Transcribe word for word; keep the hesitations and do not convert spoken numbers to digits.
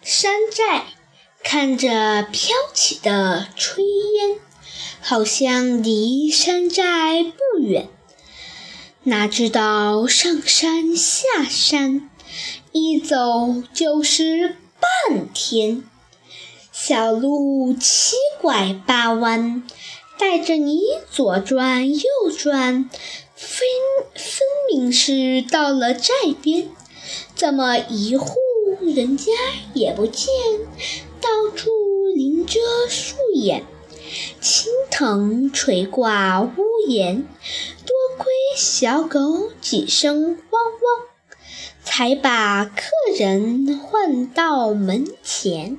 山寨看着飘起的炊烟，好像离山寨不远，哪知道上山下山，一走就是半天。小路七拐八弯，带着你左转右转，分分明是到了寨边，怎么一户人家也不见，到处林遮树掩，青藤垂挂屋檐，多亏小狗几声汪汪，才把客人唤到门前。